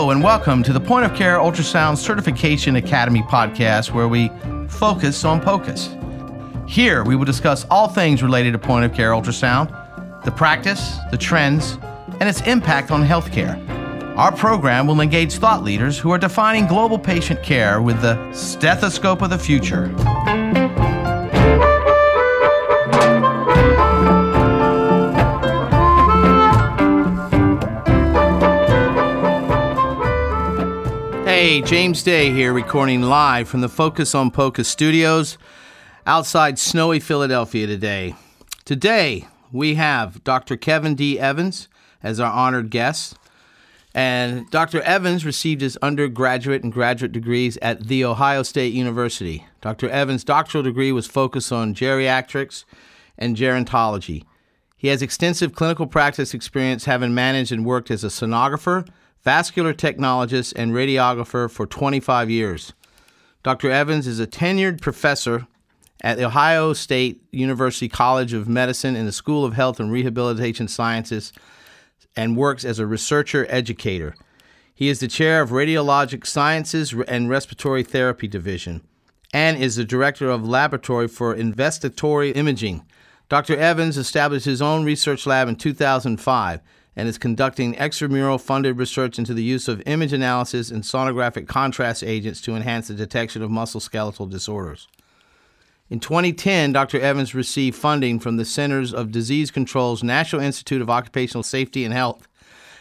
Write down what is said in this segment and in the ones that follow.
Hello and welcome to the Point of Care Ultrasound Certification Academy podcast, where we focus on POCUS. Here we will discuss all things related to point of care ultrasound, the practice, the trends, and its impact on healthcare. Our program will engage thought leaders who are defining global patient care with the stethoscope of the future. Hey, James Day here, recording live from the Focus on POCUS studios outside snowy Philadelphia today. Today, we have Dr. Kevin D. Evans as our honored guest. And Dr. Evans received his undergraduate and graduate degrees at The Ohio State University. Dr. Evans' doctoral degree was focused on geriatrics and gerontology. He has extensive clinical practice experience, having managed and worked as a sonographer, vascular technologist, and radiographer for 25 years. Dr. Evans is a tenured professor at the Ohio State University College of Medicine in the School of Health and Rehabilitation Sciences and works as a researcher educator. He is the chair of Radiologic Sciences and Respiratory Therapy Division and is the director of Laboratory for Investigatory Imaging. Dr. Evans established his own research lab in 2005 and is conducting extramural funded research into the use of image analysis and sonographic contrast agents to enhance the detection of musculoskeletal disorders. In 2010, Dr. Evans received funding from the Centers of Disease Control's National Institute of Occupational Safety and Health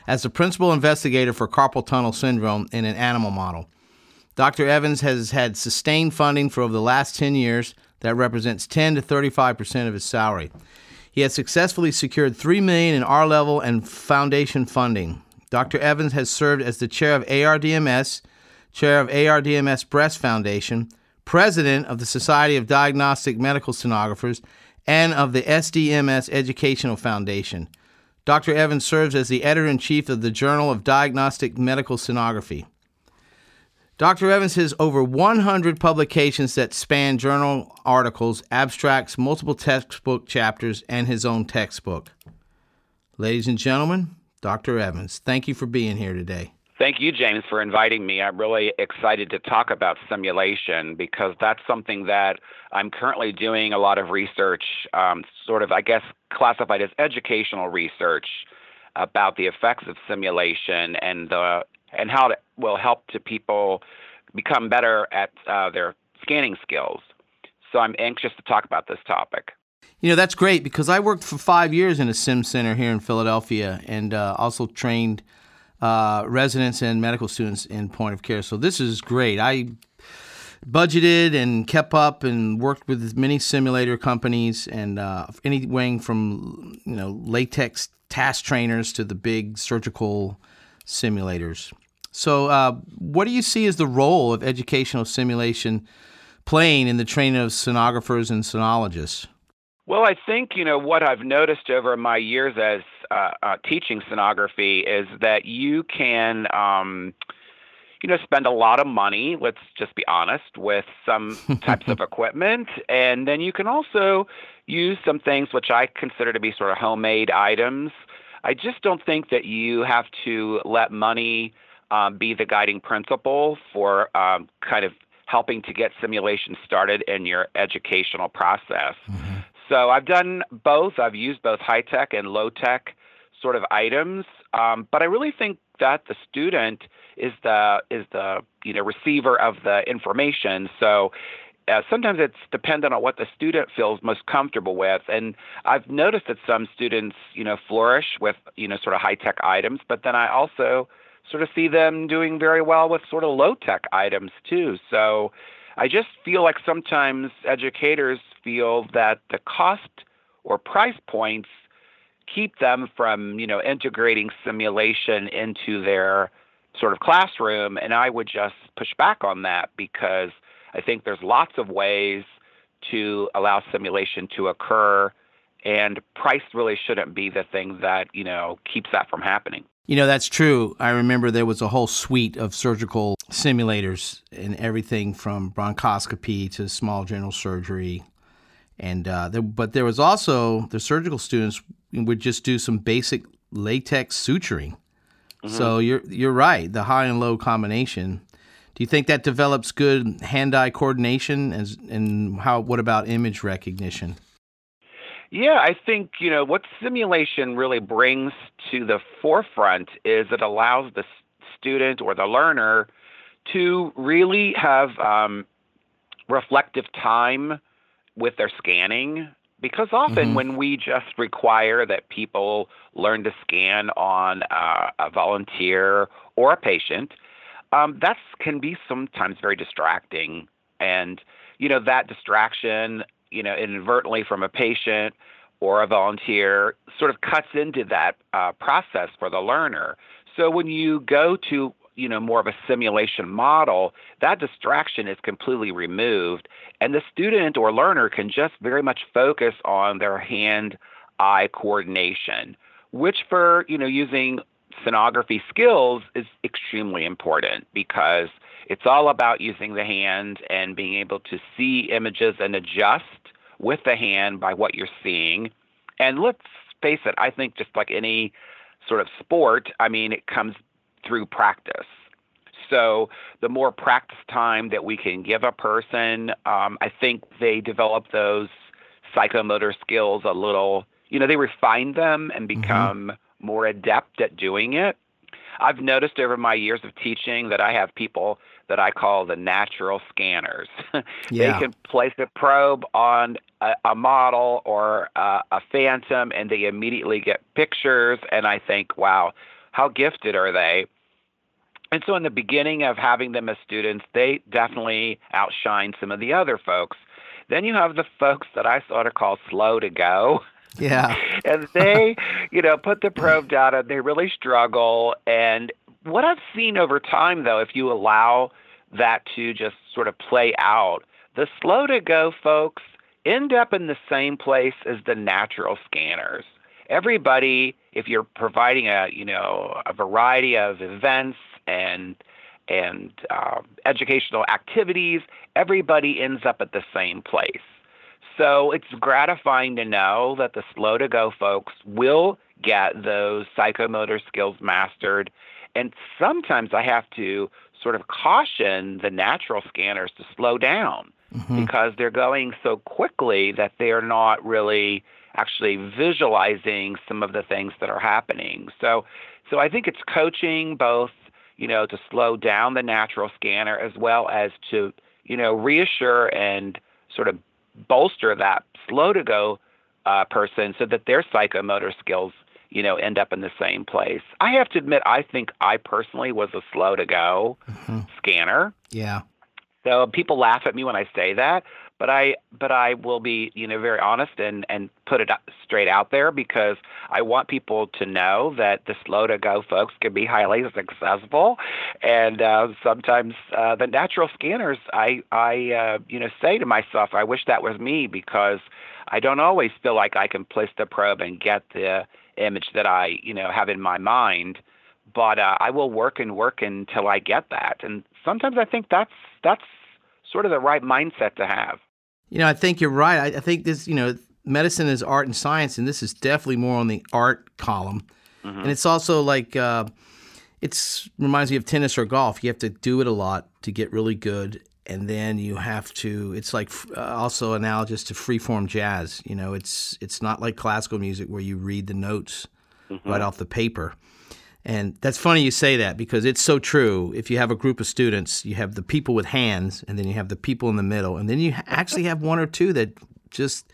as the principal investigator for carpal tunnel syndrome in an animal model. Dr. Evans has had sustained funding for over the last 10 years that represents 10 to 35% of his salary. He has successfully secured $3 million in R-level and foundation funding. Dr. Evans has served as the chair of ARDMS, chair of ARDMS Breast Foundation, president of the Society of Diagnostic Medical Sonographers, and of the SDMS Educational Foundation. Dr. Evans serves as the editor-in-chief of the Journal of Diagnostic Medical Sonography. Dr. Evans has over 100 publications that span journal articles, abstracts, multiple textbook chapters, and his own textbook. Ladies and gentlemen, Dr. Evans, thank you for being here today. Thank you, James, for inviting me. I'm really excited to talk about simulation because that's something that I'm currently doing a lot of research, classified as educational research about the effects of simulation and how it will help to people become better at their scanning skills. So I'm anxious to talk about this topic. You know, that's great because I worked for 5 years in a sim center here in Philadelphia and also trained residents and medical students in point of care. So this is great. I budgeted and kept up and worked with many simulator companies and anything from, you know, latex task trainers to the big surgical simulators. So what do you see as the role of educational simulation playing in the training of sonographers and sonologists? Well, I think, you know, what I've noticed over my years as teaching sonography is that you can, spend a lot of money, let's just be honest, with some types of equipment. And then you can also use some things which I consider to be sort of homemade items. I just don't think that you have to let money be the guiding principle for kind of helping to get simulation started in your educational process. Mm-hmm. So I've done both. I've used both high-tech and low-tech sort of items, but I really think that the student is the receiver of the information. So sometimes it's dependent on what the student feels most comfortable with. And I've noticed that some students, you know, flourish with, you know, sort of high-tech items, but then I also sort of see them doing very well with sort of low-tech items too. So I just feel like sometimes educators feel that the cost or price points keep them from, you know, integrating simulation into their sort of classroom. And I would just push back on that because I think there's lots of ways to allow simulation to occur, and price really shouldn't be the thing that, you know, keeps that from happening. You know, that's true. I remember there was a whole suite of surgical simulators and everything from bronchoscopy to small general surgery. And but there was also the surgical students would just do some basic latex suturing Mm-hmm. So you're right, the high and low combination. Do you think that develops good hand-eye coordination, and how? What about image recognition? Yeah, I think, you know, what simulation really brings to the forefront is it allows the student or the learner to really have reflective time with their scanning, because often mm-hmm. when we just require that people learn to scan on a volunteer or a patient, that can be sometimes very distracting. And, you know, that distraction, you know, inadvertently from a patient or a volunteer sort of cuts into that process for the learner. So when you go to, you know, more of a simulation model, that distraction is completely removed. And the student or learner can just very much focus on their hand-eye coordination, which for, you know, using sonography skills is extremely important, because it's all about using the hand and being able to see images and adjust with the hand by what you're seeing. And let's face it, I think just like any sort of sport, I mean, it comes through practice. So the more practice time that we can give a person, I think they develop those psychomotor skills a little, you know, they refine them and become mm-hmm. more adept at doing it. I've noticed over my years of teaching that I have people that I call the natural scanners. Yeah. They can place a probe on a model or a phantom, and they immediately get pictures. And I think, wow, how gifted are they? And so in the beginning of having them as students, they definitely outshine some of the other folks. Then you have the folks that I sort of call slow to go. Yeah. And they, you know, put the probe down and they really struggle. And what I've seen over time, though, if you allow that to just sort of play out, the slow to go folks end up in the same place as the natural scanners. Everybody, if you're providing a variety of events and educational activities, everybody ends up at the same place. So it's gratifying to know that the slow-to-go folks will get those psychomotor skills mastered. And sometimes I have to sort of caution the natural scanners to slow down mm-hmm. because they're going so quickly that they are not really actually visualizing some of the things that are happening. So I think it's coaching both, you know, to slow down the natural scanner as well as to, you know, reassure and sort of bolster that slow-to-go person so that their psychomotor skills, you know, end up in the same place. I have to admit, I think I personally was a slow-to-go mm-hmm. scanner. Yeah. So people laugh at me when I say that, but I will be, you know, very honest and put it straight out there, because I want people to know that the slow-to-go folks can be highly successful. And sometimes the natural scanners, I you know, say to myself, I wish that was me, because I don't always feel like I can place the probe and get the image that I, you know, have in my mind. But I will work until I get that. And sometimes I think that's sort of the right mindset to have. You know, I think you're right. I think this, you know, medicine is art and science, and this is definitely more on the art column. Mm-hmm. And it's also like, it reminds me of tennis or golf. You have to do it a lot to get really good. And then you have to, it's like also analogous to freeform jazz. You know, it's not like classical music where you read the notes mm-hmm. right off the paper. And that's funny you say that, because it's so true. If you have a group of students, you have the people with hands, and then you have the people in the middle, and then you actually have one or two that just,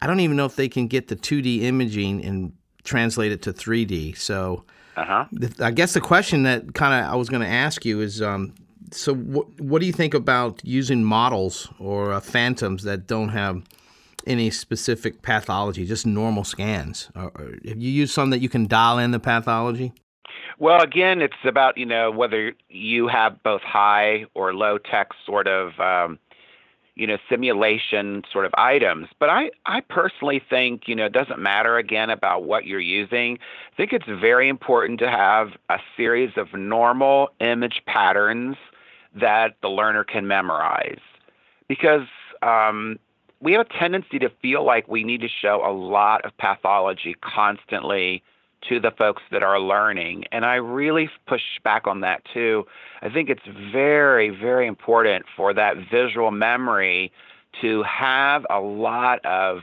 I don't even know if they can get the 2D imaging and translate it to 3D. So I guess the question that kind of I was going to ask you is, what do you think about using models or phantoms that don't have any specific pathology, just normal scans? Or have you used some that you can dial in the pathology? Well, again, it's about, you know, whether you have both high or low tech sort of, you know, simulation sort of items. But I personally think, you know, it doesn't matter, again, about what you're using. I think it's very important to have a series of normal image patterns that the learner can memorize, because we have a tendency to feel like we need to show a lot of pathology constantly to the folks that are learning. And I really push back on that too. I think it's very, very important for that visual memory to have a lot of,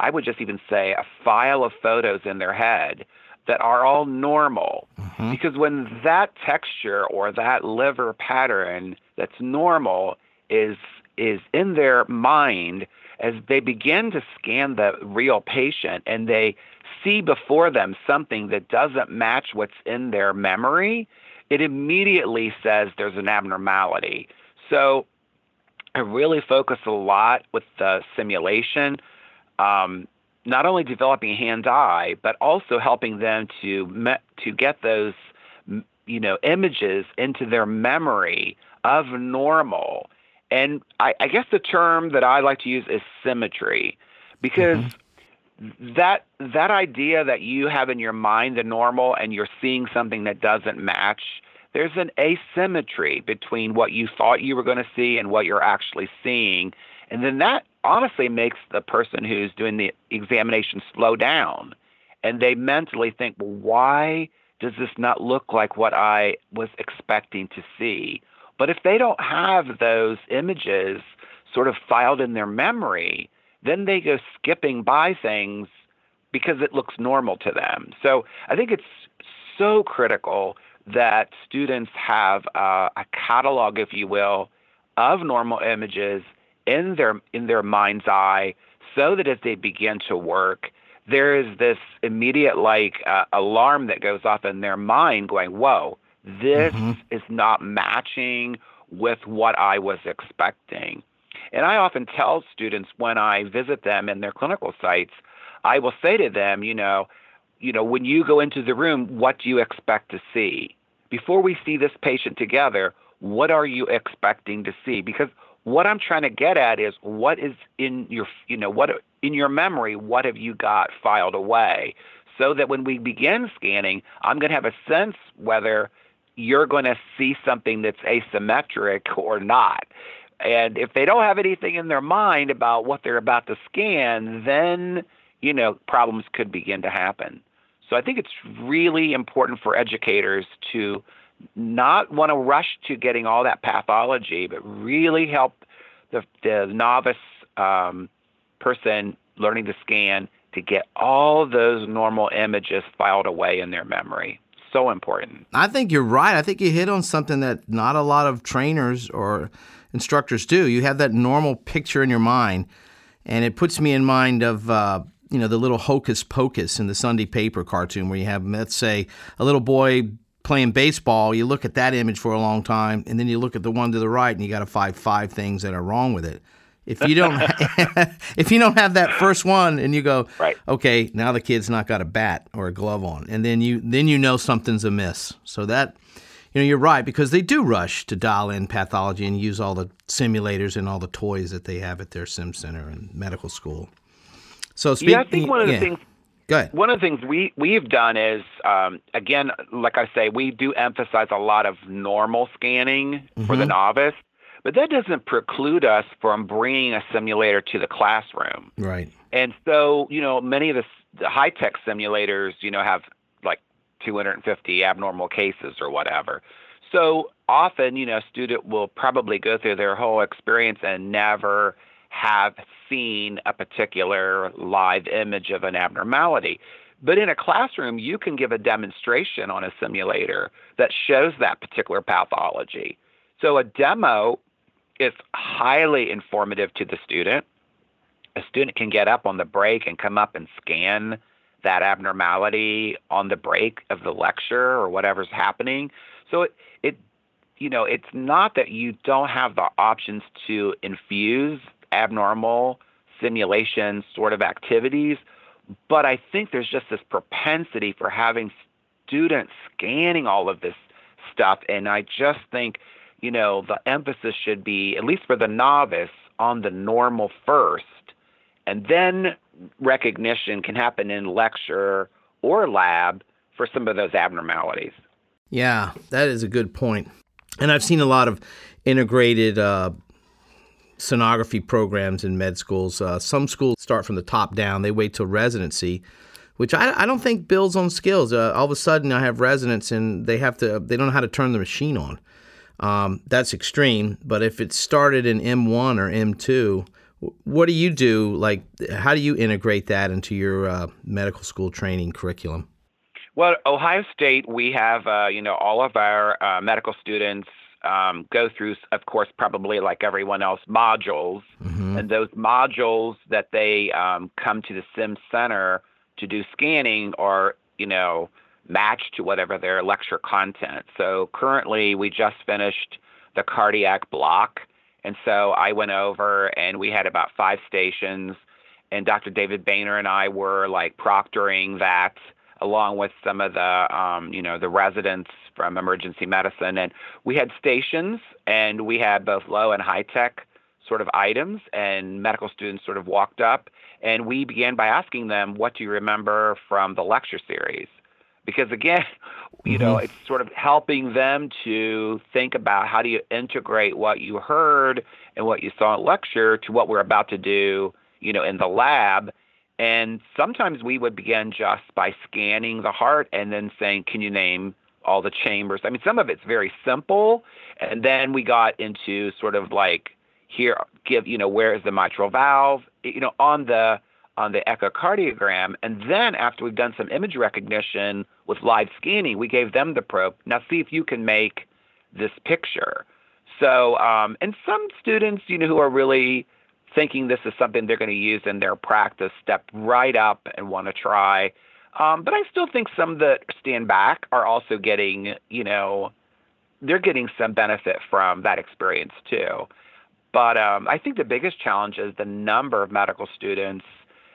I would just even say, a file of photos in their head that are all normal. Mm-hmm. Because when that texture or that liver pattern that's normal is in their mind, as they begin to scan the real patient and they see before them something that doesn't match what's in their memory, it immediately says there's an abnormality. So I really focus a lot with the simulation, not only developing hand-eye, but also helping them to get those, images into their memory of normal. And I guess the term that I like to use is symmetry, because mm-hmm. that idea that you have in your mind the normal and you're seeing something that doesn't match, there's an asymmetry between what you thought you were going to see and what you're actually seeing. And then that honestly makes the person who's doing the examination slow down, and they mentally think, well, why does this not look like what I was expecting to see? But if they don't have those images sort of filed in their memory, then they go skipping by things because it looks normal to them. So I think it's so critical that students have a catalog, if you will, of normal images in their mind's eye, so that as they begin to work, there is this immediate alarm that goes off in their mind going, whoa, this mm-hmm. is not matching with what I was expecting. And I often tell students when I visit them in their clinical sites, I will say to them, when you go into the room, what do you expect to see? Before we see this patient together, what are you expecting to see? Because what I'm trying to get at is what is in your, what in your memory, what have you got filed away? So that when we begin scanning, I'm going to have a sense whether you're going to see something that's asymmetric or not. And if they don't have anything in their mind about what they're about to scan, then, problems could begin to happen. So I think it's really important for educators to not want to rush to getting all that pathology, but really help the novice person learning to scan to get all those normal images filed away in their memory. So important. I think you're right. I think you hit on something that not a lot of trainers or instructors do. You have that normal picture in your mind, and it puts me in mind of the little Hocus Pocus in the Sunday paper cartoon where you have, let's say, a little boy playing baseball. You look at that image for a long time, and then you look at the one to the right, and you got to find five things that are wrong with it. If you don't have that first one, and you go, right, okay, now the kid's not got a bat or a glove on, and then you know something's amiss. So that, you're right, because they do rush to dial in pathology and use all the simulators and all the toys that they have at their sim center and medical school. So speaking, I think one of the things. Go ahead. One of the things we've done is, again, like I say, we do emphasize a lot of normal scanning mm-hmm. for the novice. But that doesn't preclude us from bringing a simulator to the classroom. Right. And so, many of the high-tech simulators, have like 250 abnormal cases or whatever. So often, a student will probably go through their whole experience and never have seen a particular live image of an abnormality. But in a classroom, you can give a demonstration on a simulator that shows that particular pathology. So a demo is highly informative to the student. A student can get up on the break and come up and scan that abnormality on the break of the lecture or whatever's happening. So it's not that you don't have the options to infuse abnormal simulation sort of activities, but I think there's just this propensity for having students scanning all of this stuff, and I just think the emphasis should be, at least for the novice, on the normal first, and then recognition can happen in lecture or lab for some of those abnormalities. Yeah, that is a good point. And I've seen a lot of integrated sonography programs in med schools. Some schools start from the top down. They wait till residency which I don't think builds on skills. All of a sudden, I have residents and they don't know how to turn the machine on. That's extreme. But if it started in M1 or M2, what do you do? Like, how do you integrate that into your medical school training curriculum? Well, Ohio State, we have, all of our medical students go through, of course, probably like everyone else, modules. Mm-hmm. And those modules that they come to the SIM Center to do scanning are, matched to whatever their lecture content. So currently, we just finished the cardiac block. And so I went over and we had about 5 stations. And Dr. David Boehner and I were like proctoring that, along with some of the, the residents from emergency medicine. And we had stations, and we had both low and high-tech sort of items, and medical students sort of walked up. And we began by asking them, what do you remember from the lecture series? Because, again, it's sort of helping them to think about how do you integrate what you heard and what you saw in lecture to what we're about to do, in the lab. And sometimes we would begin just by scanning the heart and then saying, can you name all the chambers? I mean, some of it's very simple. And then we got into sort of like, here, where is the mitral valve, on the echocardiogram. And then after we've done some image recognition with live scanning, we gave them the probe. Now see if you can make this picture. So, and some students, who are really thinking this is something they're going to use in their practice, step right up and want to try. But I still think some that stand back are also getting, they're getting some benefit from that experience too. But I think the biggest challenge is the number of medical students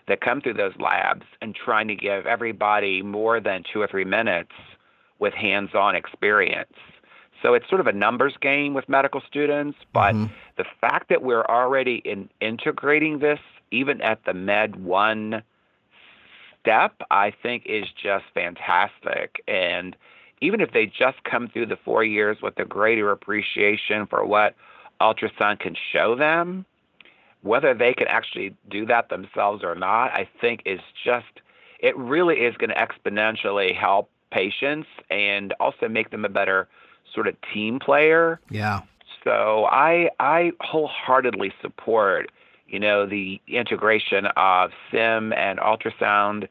that come through those labs and trying to give everybody more than 2 or 3 minutes with hands-on experience. So it's sort of a numbers game with medical students, but the fact that we're already integrating this, even at the Med 1 step, I think is just fantastic. And even if they just come through the 4 years with a greater appreciation for what ultrasound can show them, whether they can actually do that themselves or not, I think is just, it really is going to exponentially help patients and also make them a better sort of team player. Yeah. So I wholeheartedly support, the integration of SIM and ultrasound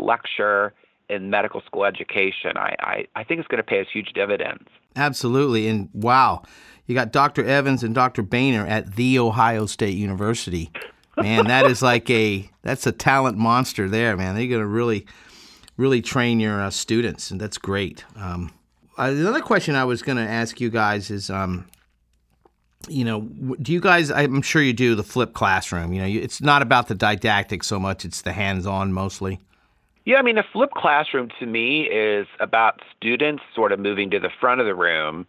lecture in medical school education. I think it's going to pay us huge dividends. Absolutely. And wow, you got Dr. Evans and Dr. Boehner at The Ohio State University. Man, that is like that's a talent monster there, man. They're going to really, really train your students, and that's great. Another question I was going to ask you guys is, do you guys, I'm sure you do the flipped classroom, it's not about the didactic so much, it's the hands-on mostly. Yeah, I mean, a flipped classroom to me is about students sort of moving to the front of the room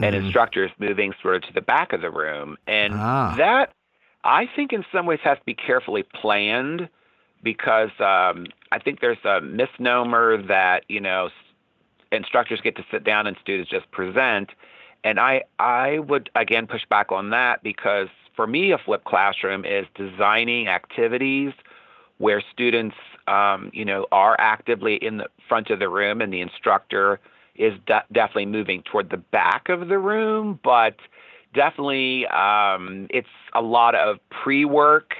and instructors moving sort of to the back of the room. And that, I think in some ways has to be carefully planned because I think there's a misnomer that, instructors get to sit down and students just present. And I would, again, push back on that because for me, a flipped classroom is designing activities where students, are actively in the front of the room and the instructor is definitely moving toward the back of the room. But definitely it's a lot of pre-work,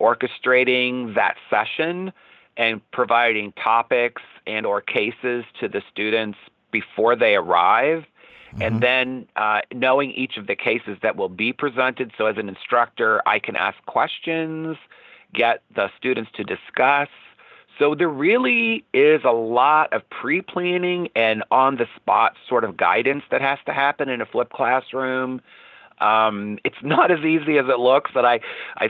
orchestrating that session and providing topics and or cases to the students before they arrive. And then knowing each of the cases that will be presented. So as an instructor, I can ask questions, get the students to discuss. So there really is a lot of pre-planning and on-the-spot sort of guidance that has to happen in a flipped classroom. It's not as easy as it looks, and I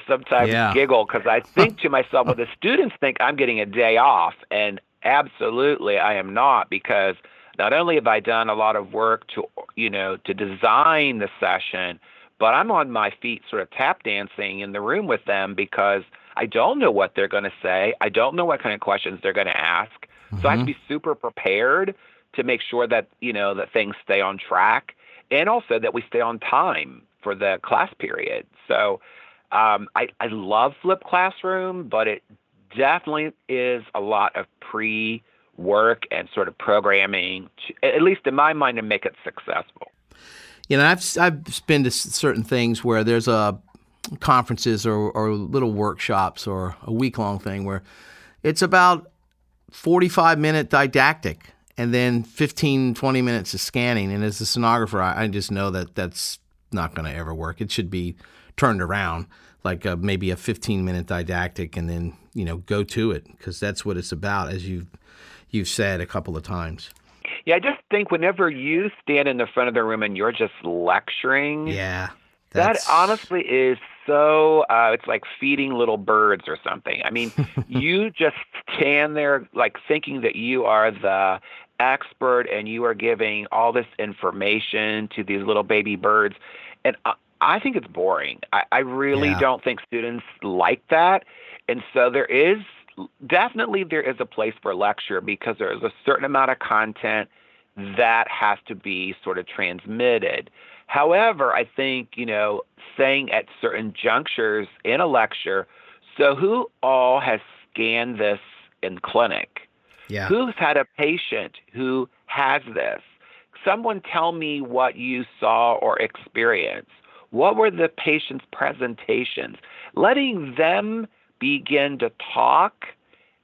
sometimes giggle because I think to myself, well, the students think I'm getting a day off, and absolutely I am not, because not only have I done a lot of work to, to design the session, but I'm on my feet sort of tap dancing in the room with them because I don't know what they're going to say. I don't know what kind of questions they're going to ask. So I have to be super prepared to make sure that, that things stay on track. And also that we stay on time for the class period. So I love flipped classroom, but it definitely is a lot of pre-work and sort of programming, at least in my mind, to make it successful. You know, I've been to certain things where there's conferences or little workshops or a week-long thing where it's about 45-minute didactic and then 15, 20 minutes of scanning. And as a sonographer, I just know that that's not going to ever work. It should be turned around, like maybe a 15-minute didactic, and then, you know, go to it, because that's what it's about, as you've said a couple of times. Yeah, I just think whenever you stand in the front of the room and you're just lecturing, yeah, that honestly is so, it's like feeding little birds or something. I mean, you just stand there like thinking that you are the expert and you are giving all this information to these little baby birds. And I think it's boring. I really don't think students like that. And so there is a place for lecture, because there is a certain amount of content that has to be sort of transmitted. However, I think, you know, saying at certain junctures in a lecture, so who all has scanned this in clinic? Yeah. Who's had a patient who has this? Someone tell me what you saw or experienced. What were the patient's presentations? Letting them begin to talk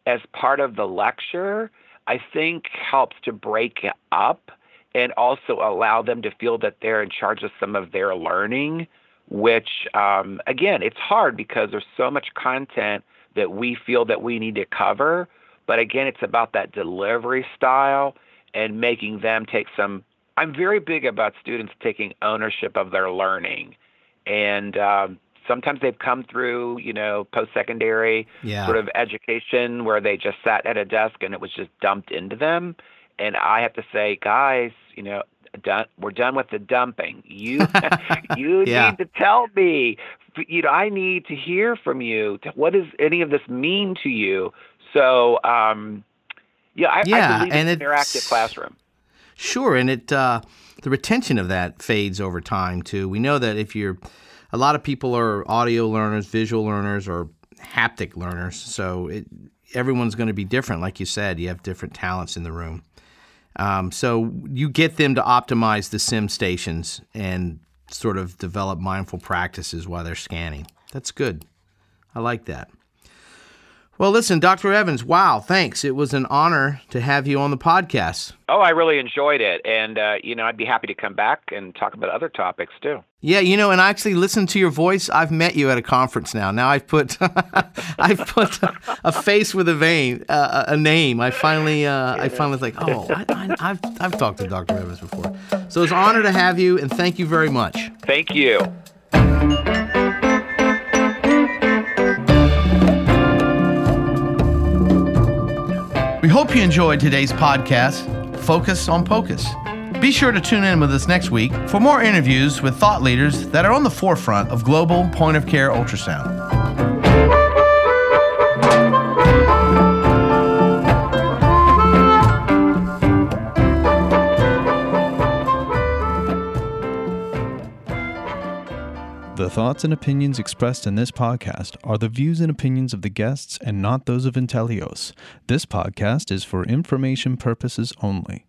as part of the lecture, I think, helps to break it up and also allow them to feel that they're in charge of some of their learning, which, again, it's hard because there's so much content that we feel that we need to cover. But again, it's about that delivery style and making them take some. I'm very big about students taking ownership of their learning. And sometimes they've come through, you know, post-secondary sort of education where they just sat at a desk and it was just dumped into them. And I have to say, guys, you know, we're done with the dumping. You need to tell me, you know, I need to hear from you. What does any of this mean to you? So, I believe in an interactive classroom. Sure. And the retention of that fades over time, too. We know that a lot of people are audio learners, visual learners, or haptic learners. So everyone's going to be different. Like you said, you have different talents in the room. So you get them to optimize the sim stations and sort of develop mindful practices while they're scanning. That's good. I like that. Well, listen, Dr. Evans, wow, thanks. It was an honor to have you on the podcast. Oh, I really enjoyed it. And, you know, I'd be happy to come back and talk about other topics, too. Yeah, you know, and I actually listened to your voice. I've met you at a conference now. Now I've put a face with a name. I finally was like, oh, I've talked to Dr. Evans before. So it's an honor to have you, and thank you very much. Thank you. We hope you enjoyed today's podcast, Focus on POCUS. Be sure to tune in with us next week for more interviews with thought leaders that are on the forefront of global point-of-care ultrasound. The thoughts and opinions expressed in this podcast are the views and opinions of the guests and not those of Intelios. This podcast is for information purposes only.